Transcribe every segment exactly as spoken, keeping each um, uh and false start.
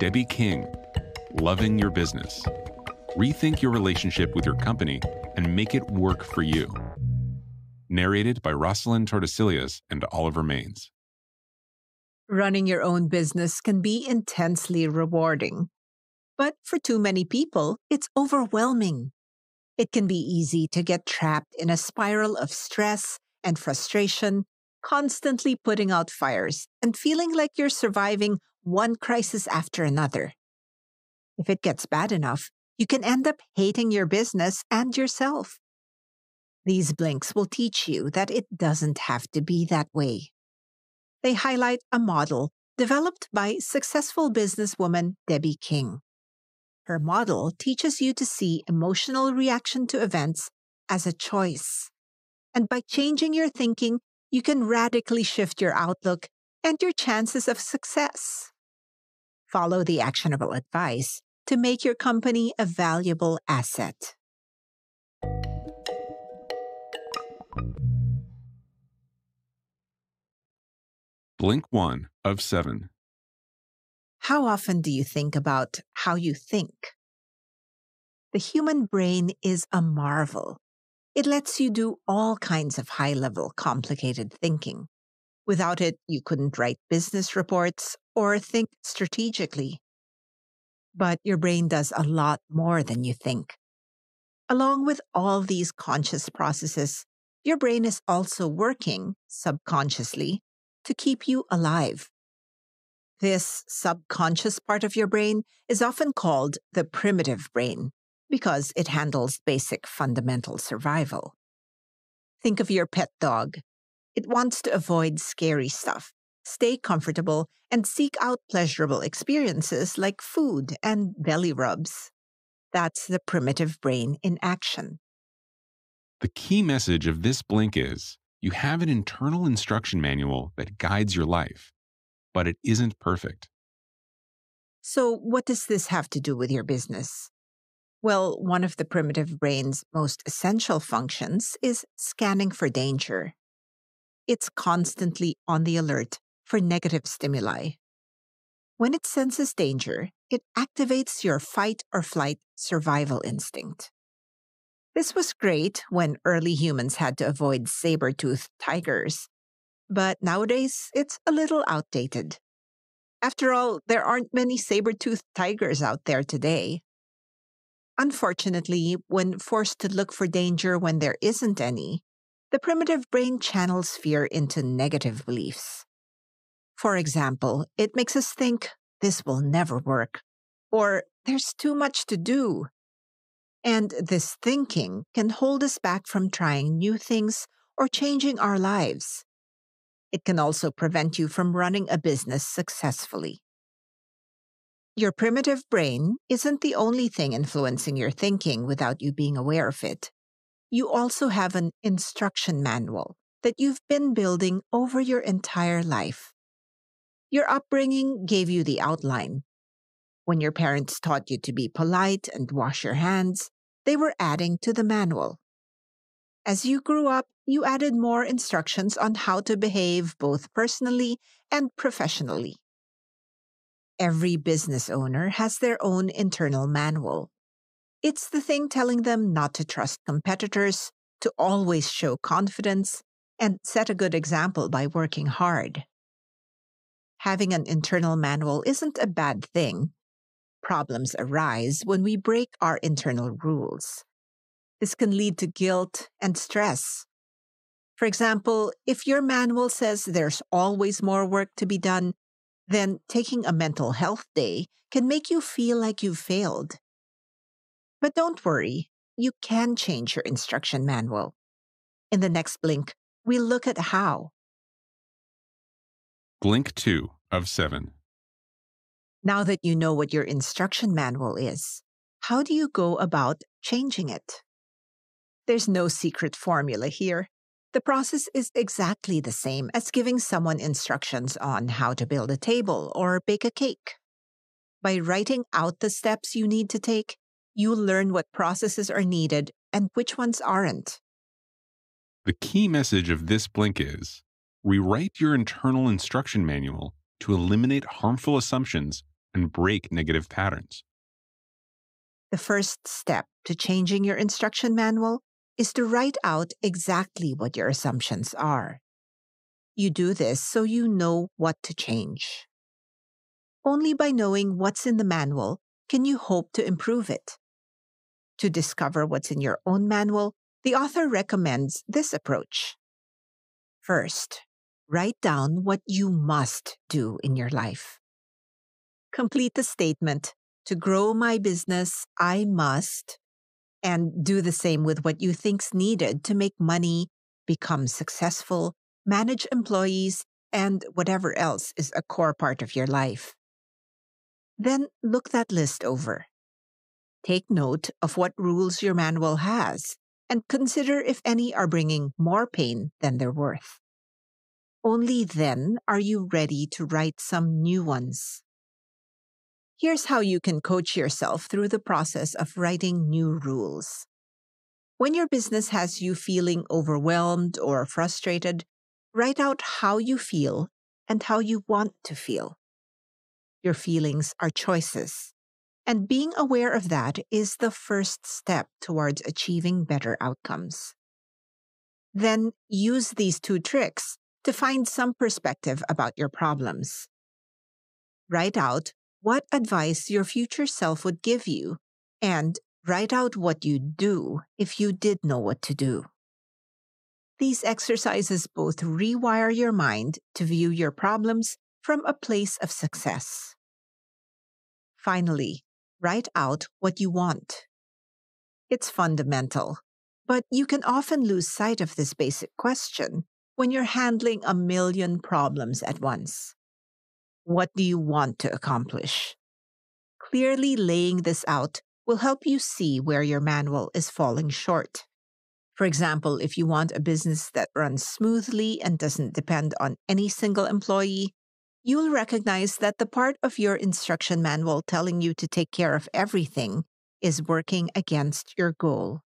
Debbie King, Loving Your Business. Rethink your relationship with your company and make it work for you. Narrated by Rosalind Tordesillas and Oliver Maines. Running your own business can be intensely rewarding, but for too many people, it's overwhelming. It can be easy to get trapped in a spiral of stress and frustration, constantly putting out fires and feeling like you're surviving one crisis after another. If it gets bad enough, you can end up hating your business and yourself. These blinks will teach you that it doesn't have to be that way. They highlight a model developed by successful businesswoman Debbie King. Her model teaches you to see emotional reaction to events as a choice. And by changing your thinking, you can radically shift your outlook and your chances of success. Follow the actionable advice to make your company a valuable asset. Blink one of seven. How often do you think about how you think? The human brain is a marvel. It lets you do all kinds of high-level, complicated thinking. Without it, you couldn't write business reports or think strategically. But your brain does a lot more than you think. Along with all these conscious processes, your brain is also working subconsciously to keep you alive. This subconscious part of your brain is often called the primitive brain, because it handles basic fundamental survival. Think of your pet dog. It wants to avoid scary stuff, stay comfortable, and seek out pleasurable experiences like food and belly rubs. That's the primitive brain in action. The key message of this blink is, you have an internal instruction manual that guides your life, but it isn't perfect. So what does this have to do with your business? Well, one of the primitive brain's most essential functions is scanning for danger. It's constantly on the alert for negative stimuli. When it senses danger, it activates your fight or flight survival instinct. This was great when early humans had to avoid saber-toothed tigers, but nowadays it's a little outdated. After all, there aren't many saber-toothed tigers out there today. Unfortunately, when forced to look for danger when there isn't any, the primitive brain channels fear into negative beliefs. For example, it makes us think, this will never work, or there's too much to do. And this thinking can hold us back from trying new things or changing our lives. It can also prevent you from running a business successfully. Your primitive brain isn't the only thing influencing your thinking without you being aware of it. You also have an instruction manual that you've been building over your entire life. Your upbringing gave you the outline. When your parents taught you to be polite and wash your hands, they were adding to the manual. As you grew up, you added more instructions on how to behave both personally and professionally. Every business owner has their own internal manual. It's the thing telling them not to trust competitors, to always show confidence, and set a good example by working hard. Having an internal manual isn't a bad thing. Problems arise when we break our internal rules. This can lead to guilt and stress. For example, if your manual says there's always more work to be done, then taking a mental health day can make you feel like you've failed. But don't worry, you can change your instruction manual. In the next blink, we'll look at how. Blink two of seven. Now that you know what your instruction manual is, how do you go about changing it? There's no secret formula here. The process is exactly the same as giving someone instructions on how to build a table or bake a cake. By writing out the steps you need to take, you learn what processes are needed and which ones aren't. The key message of this blink is, rewrite your internal instruction manual to eliminate harmful assumptions and break negative patterns. The first step to changing your instruction manual is to write out exactly what your assumptions are. You do this so you know what to change. Only by knowing what's in the manual can you hope to improve it. To discover what's in your own manual, the author recommends this approach. First, write down what you must do in your life. Complete the statement, to grow my business, I must, and do the same with what you think's needed to make money, become successful, manage employees, and whatever else is a core part of your life. Then look that list over. Take note of what rules your manual has, and consider if any are bringing more pain than they're worth. Only then are you ready to write some new ones. Here's how you can coach yourself through the process of writing new rules. When your business has you feeling overwhelmed or frustrated, write out how you feel and how you want to feel. Your feelings are choices, and being aware of that is the first step towards achieving better outcomes. Then use these two tricks to find some perspective about your problems. Write out what advice your future self would give you, and write out what you'd do if you did know what to do. These exercises both rewire your mind to view your problems from a place of success. Finally, write out what you want. It's fundamental, but you can often lose sight of this basic question when you're handling a million problems at once. What do you want to accomplish? Clearly laying this out will help you see where your manual is falling short. For example, if you want a business that runs smoothly and doesn't depend on any single employee, you'll recognize that the part of your instruction manual telling you to take care of everything is working against your goal.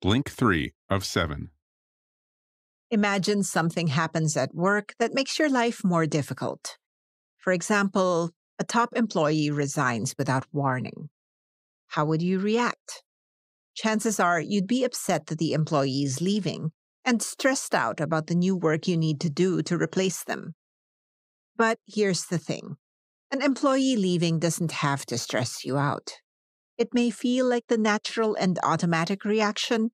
Blink three of seven. Imagine something happens at work that makes your life more difficult. For example, a top employee resigns without warning. How would you react? Chances are you'd be upset that the employee is leaving and stressed out about the new work you need to do to replace them. But here's the thing. An employee leaving doesn't have to stress you out. It may feel like the natural and automatic reaction,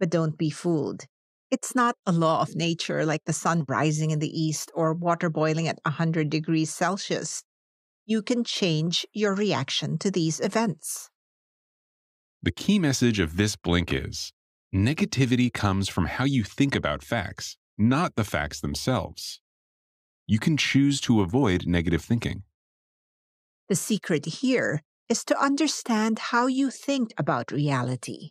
but don't be fooled. It's not a law of nature like the sun rising in the east or water boiling at one hundred degrees Celsius. You can change your reaction to these events. The key message of this blink is, negativity comes from how you think about facts, not the facts themselves. You can choose to avoid negative thinking. The secret here is to understand how you think about reality.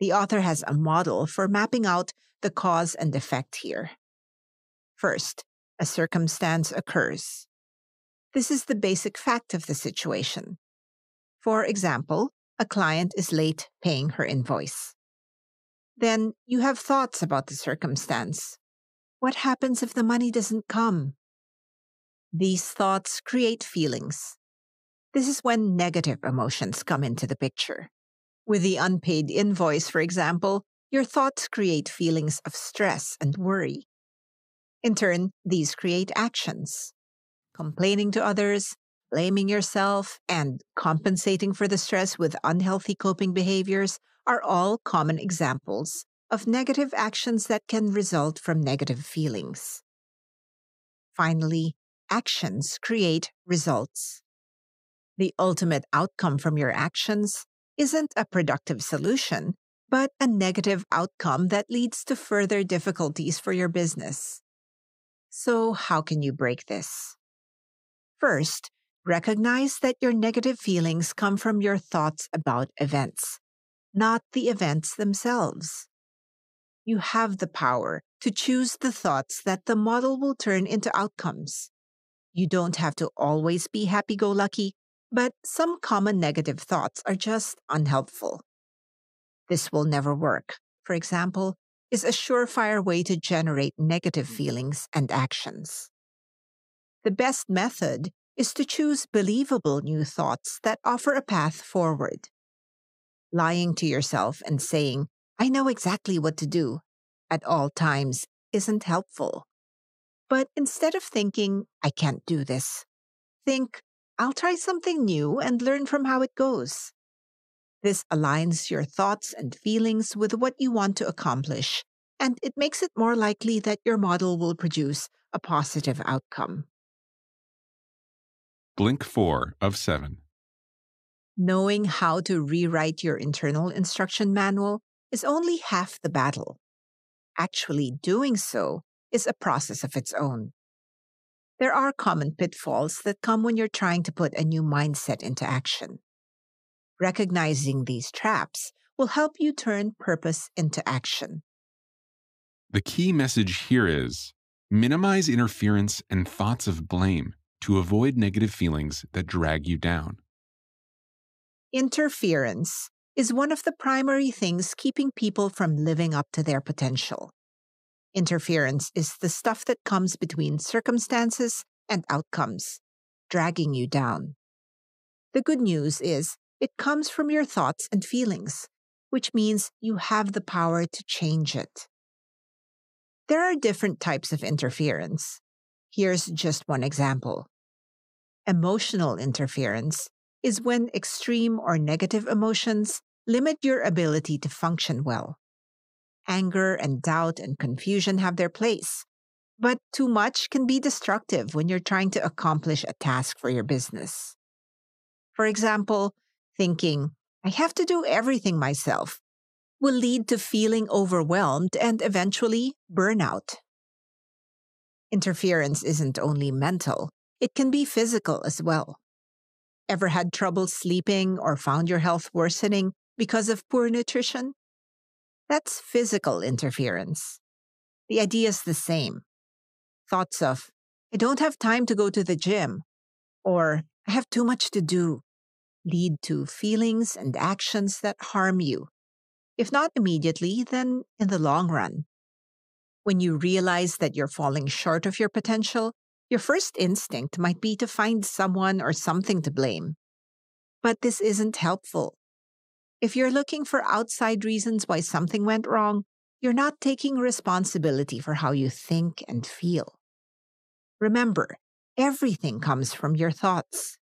The author has a model for mapping out the cause and effect here. First, a circumstance occurs. This is the basic fact of the situation. For example, a client is late paying her invoice. Then you have thoughts about the circumstance. What happens if the money doesn't come? These thoughts create feelings. This is when negative emotions come into the picture. With the unpaid invoice, for example, your thoughts create feelings of stress and worry. In turn, these create actions. Complaining to others, blaming yourself, and compensating for the stress with unhealthy coping behaviors are all common examples of negative actions that can result from negative feelings. Finally, actions create results. The ultimate outcome from your actions isn't a productive solution, but a negative outcome that leads to further difficulties for your business. So how can you break this? First, recognize that your negative feelings come from your thoughts about events, not the events themselves. You have the power to choose the thoughts that the model will turn into outcomes. You don't have to always be happy-go-lucky, but some common negative thoughts are just unhelpful. This will never work, for example, is a surefire way to generate negative feelings and actions. The best method is to choose believable new thoughts that offer a path forward. Lying to yourself and saying, I know exactly what to do, at all times isn't helpful. But instead of thinking, I can't do this, think, I'll try something new and learn from how it goes. This aligns your thoughts and feelings with what you want to accomplish, and it makes it more likely that your model will produce a positive outcome. Blink four of seven. Knowing how to rewrite your internal instruction manual is only half the battle. Actually doing so is a process of its own. There are common pitfalls that come when you're trying to put a new mindset into action. Recognizing these traps will help you turn purpose into action. The key message here is, minimize interference and thoughts of blame to avoid negative feelings that drag you down. Interference is one of the primary things keeping people from living up to their potential. Interference is the stuff that comes between circumstances and outcomes, dragging you down. The good news is, it comes from your thoughts and feelings, which means you have the power to change it. There are different types of interference. Here's just one example. Emotional interference is when extreme or negative emotions limit your ability to function well. Anger and doubt and confusion have their place, but too much can be destructive when you're trying to accomplish a task for your business. For example, thinking, I have to do everything myself, will lead to feeling overwhelmed and eventually burnout. Interference isn't only mental, it can be physical as well. Ever had trouble sleeping or found your health worsening because of poor nutrition? That's physical interference. The idea is the same. Thoughts of, I don't have time to go to the gym, or I have too much to do, lead to feelings and actions that harm you. If not immediately, then in the long run. When you realize that you're falling short of your potential, your first instinct might be to find someone or something to blame. But this isn't helpful. If you're looking for outside reasons why something went wrong, you're not taking responsibility for how you think and feel. Remember, everything comes from your thoughts.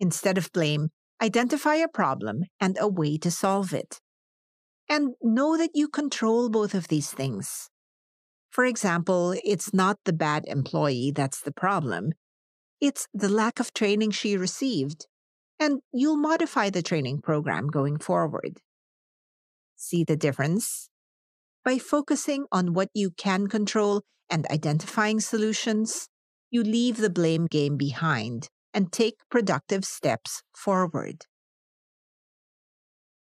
Instead of blame, identify a problem and a way to solve it. And know that you control both of these things. For example, it's not the bad employee that's the problem. It's the lack of training she received, and you'll modify the training program going forward. See the difference? By focusing on what you can control and identifying solutions, you leave the blame game behind and take productive steps forward.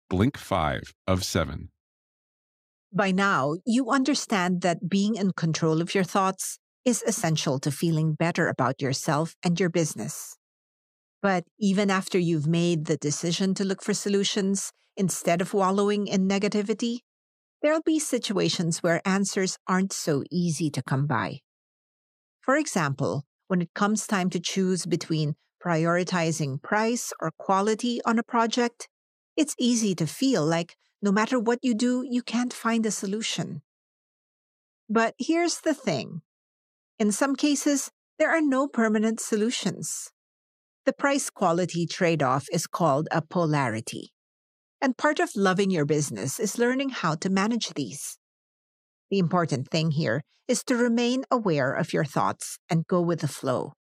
Blink five of seven. By now, you understand that being in control of your thoughts is essential to feeling better about yourself and your business. But even after you've made the decision to look for solutions instead of wallowing in negativity, there'll be situations where answers aren't so easy to come by. For example, when it comes time to choose between prioritizing price or quality on a project, it's easy to feel like no matter what you do, you can't find a solution. But here's the thing. In some cases, there are no permanent solutions. The price-quality trade-off is called a polarity. And part of loving your business is learning how to manage these. The important thing here is to remain aware of your thoughts and go with the flow.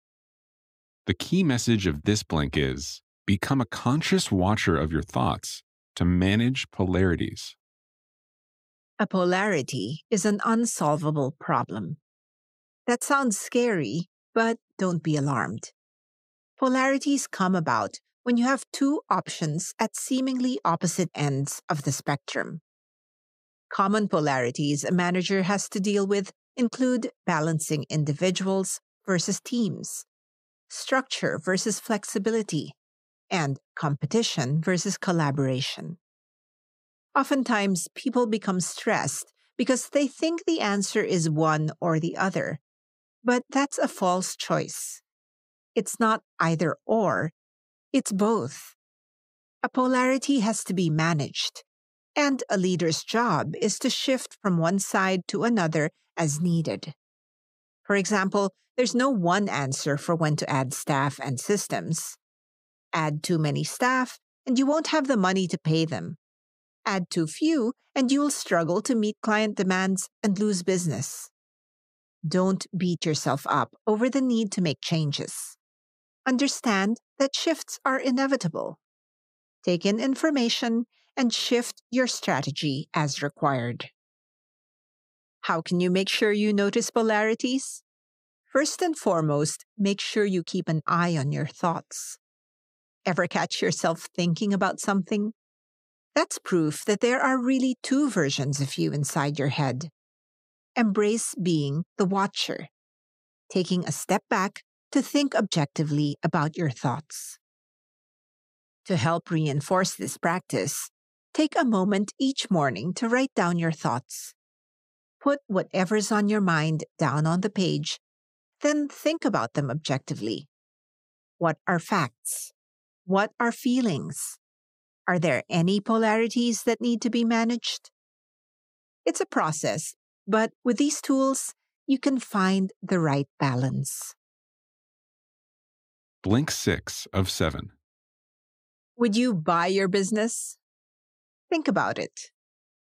The key message of this blink is, become a conscious watcher of your thoughts to manage polarities. A polarity is an unsolvable problem. That sounds scary, but don't be alarmed. Polarities come about when you have two options at seemingly opposite ends of the spectrum. Common polarities a manager has to deal with include balancing individuals versus teams, structure versus flexibility, and competition versus collaboration. Oftentimes, people become stressed because they think the answer is one or the other, but that's a false choice. It's not either or, it's both. A polarity has to be managed, and a leader's job is to shift from one side to another as needed. For example, there's no one answer for when to add staff and systems. Add too many staff, and you won't have the money to pay them. Add too few, and you'll struggle to meet client demands and lose business. Don't beat yourself up over the need to make changes. Understand that shifts are inevitable. Take in information and shift your strategy as required. How can you make sure you notice polarities? First and foremost, make sure you keep an eye on your thoughts. Ever catch yourself thinking about something? That's proof that there are really two versions of you inside your head. Embrace being the watcher, taking a step back to think objectively about your thoughts. To help reinforce this practice, take a moment each morning to write down your thoughts. Put whatever's on your mind down on the page, then think about them objectively. What are facts? What are feelings? Are there any polarities that need to be managed? It's a process, but with these tools, you can find the right balance. Blink six of seven. Would you buy your business? Think about it.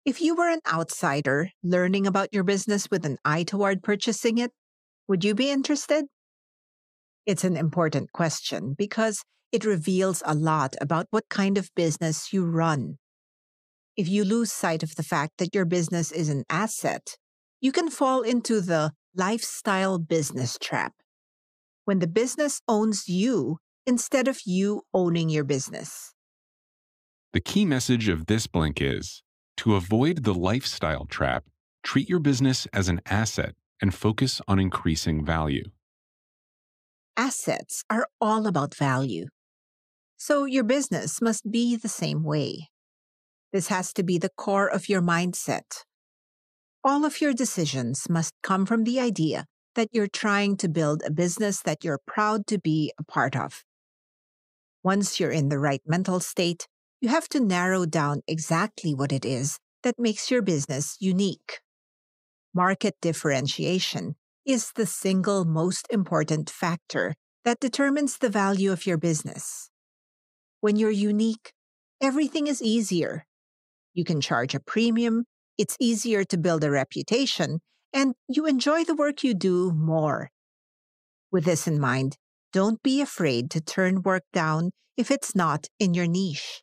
If you were an outsider learning about your business with an eye toward purchasing it, would you be interested? It's an important question because it reveals a lot about what kind of business you run. If you lose sight of the fact that your business is an asset, you can fall into the lifestyle business trap, when the business owns you instead of you owning your business. The key message of this blink is, to avoid the lifestyle trap, treat your business as an asset and focus on increasing value. Assets are all about value. So your business must be the same way. This has to be the core of your mindset. All of your decisions must come from the idea that you're trying to build a business that you're proud to be a part of. Once you're in the right mental state, you have to narrow down exactly what it is that makes your business unique. Market differentiation is the single most important factor that determines the value of your business. When you're unique, everything is easier. You can charge a premium, it's easier to build a reputation, and you enjoy the work you do more. With this in mind, don't be afraid to turn work down if it's not in your niche.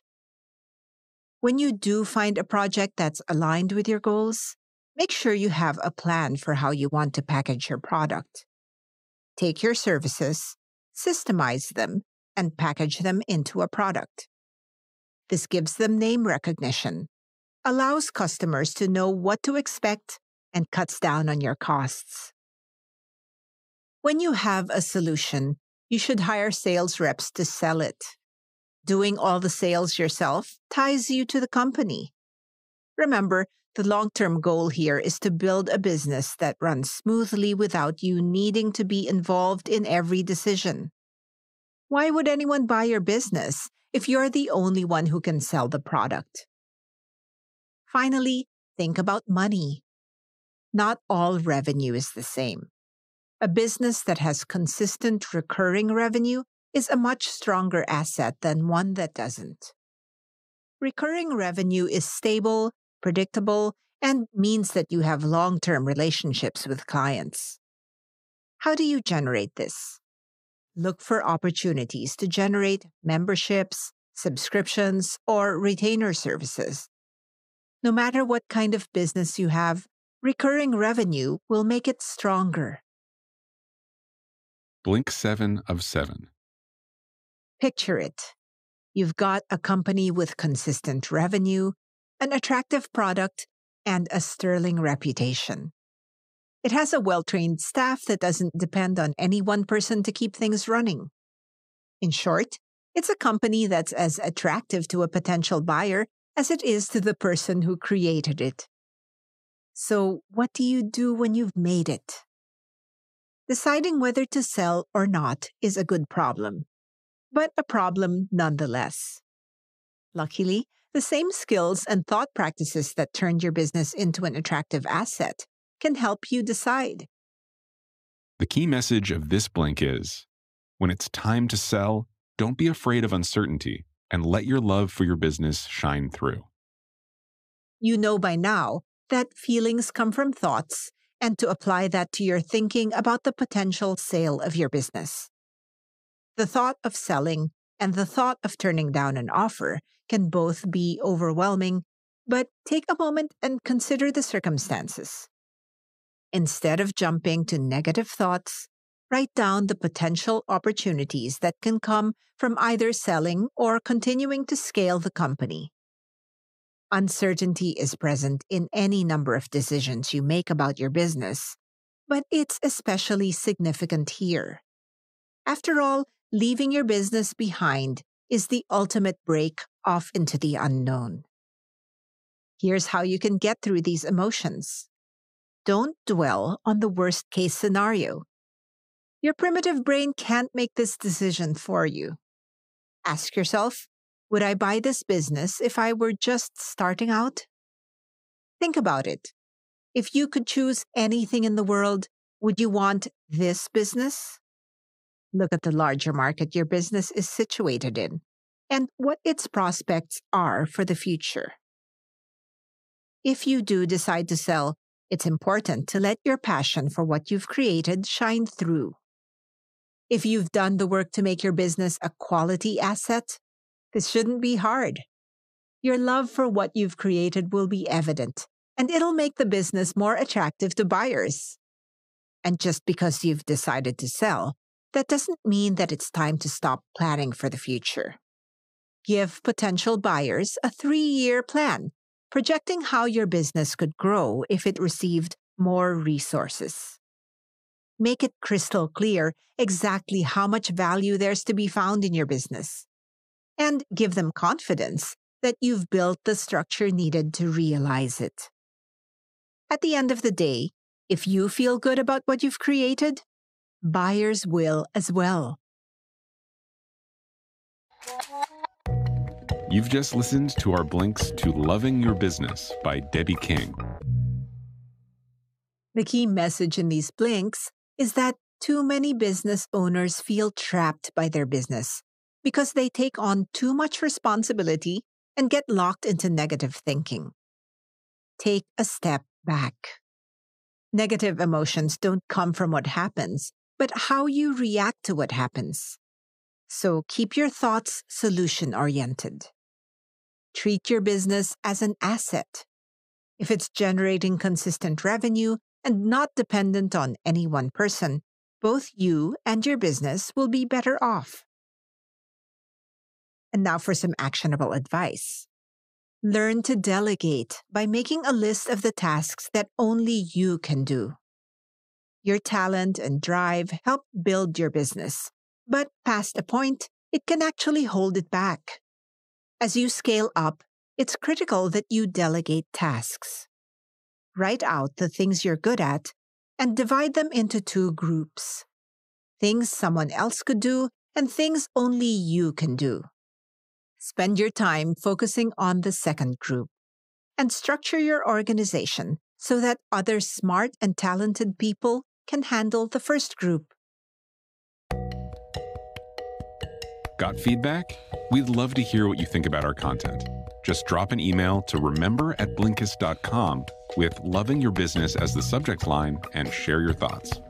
When you do find a project that's aligned with your goals, make sure you have a plan for how you want to package your product. Take your services, systemize them, and package them into a product. This gives them name recognition, allows customers to know what to expect, and cuts down on your costs. When you have a solution, you should hire sales reps to sell it. Doing all the sales yourself ties you to the company. Remember, the long-term goal here is to build a business that runs smoothly without you needing to be involved in every decision. Why would anyone buy your business if you're the only one who can sell the product? Finally, think about money. Not all revenue is the same. A business that has consistent recurring revenue is a much stronger asset than one that doesn't. Recurring revenue is stable, predictable, and means that you have long-term relationships with clients. How do you generate this? Look for opportunities to generate memberships, subscriptions, or retainer services. No matter what kind of business you have, recurring revenue will make it stronger. Blink seven of seven. Picture it. You've got a company with consistent revenue, an attractive product, and a sterling reputation. It has a well-trained staff that doesn't depend on any one person to keep things running. In short, it's a company that's as attractive to a potential buyer as it is to the person who created it. So, what do you do when you've made it? deciding whether to sell or not is a good problem, but a problem nonetheless. Luckily, the same skills and thought practices that turned your business into an attractive asset can help you decide. The key message of this blank is, when it's time to sell, don't be afraid of uncertainty and let your love for your business shine through. You know by now that feelings come from thoughts, and to apply that to your thinking about the potential sale of your business. The thought of selling and the thought of turning down an offer can both be overwhelming, but take a moment and consider the circumstances. Instead of jumping to negative thoughts, write down the potential opportunities that can come from either selling or continuing to scale the company. Uncertainty is present in any number of decisions you make about your business, but it's especially significant here. After all, leaving your business behind is the ultimate break off into the unknown. Here's how you can get through these emotions. Don't dwell on the worst-case scenario. Your primitive brain can't make this decision for you. Ask yourself, would I buy this business if I were just starting out? Think about it. If you could choose anything in the world, would you want this business? Look at the larger market your business is situated in and what its prospects are for the future. If you do decide to sell, it's important to let your passion for what you've created shine through. If you've done the work to make your business a quality asset, this shouldn't be hard. Your love for what you've created will be evident, and it'll make the business more attractive to buyers. And just because you've decided to sell, that doesn't mean that it's time to stop planning for the future. Give potential buyers a three-year plan, projecting how your business could grow if it received more resources. Make it crystal clear exactly how much value there's to be found in your business, and give them confidence that you've built the structure needed to realize it. At the end of the day, if you feel good about what you've created, buyers will as well. You've just listened to our Blinks to Loving Your Business by Debbie King. The key message in these blinks is that too many business owners feel trapped by their business because they take on too much responsibility and get locked into negative thinking. Take a step back. Negative emotions don't come from what happens, but how you react to what happens. So keep your thoughts solution-oriented. Treat your business as an asset. If it's generating consistent revenue and not dependent on any one person, both you and your business will be better off. And now for some actionable advice. Learn to delegate by making a list of the tasks that only you can do. Your talent and drive help build your business, but past a point, it can actually hold it back. As you scale up, it's critical that you delegate tasks. Write out the things you're good at and divide them into two groups: things someone else could do and things only you can do. Spend your time focusing on the second group and structure your organization so that other smart and talented people can handle the first group. Got feedback? We'd love to hear what you think about our content. Just drop an email to remember at blinkist dot com with loving your business as the subject line and share your thoughts.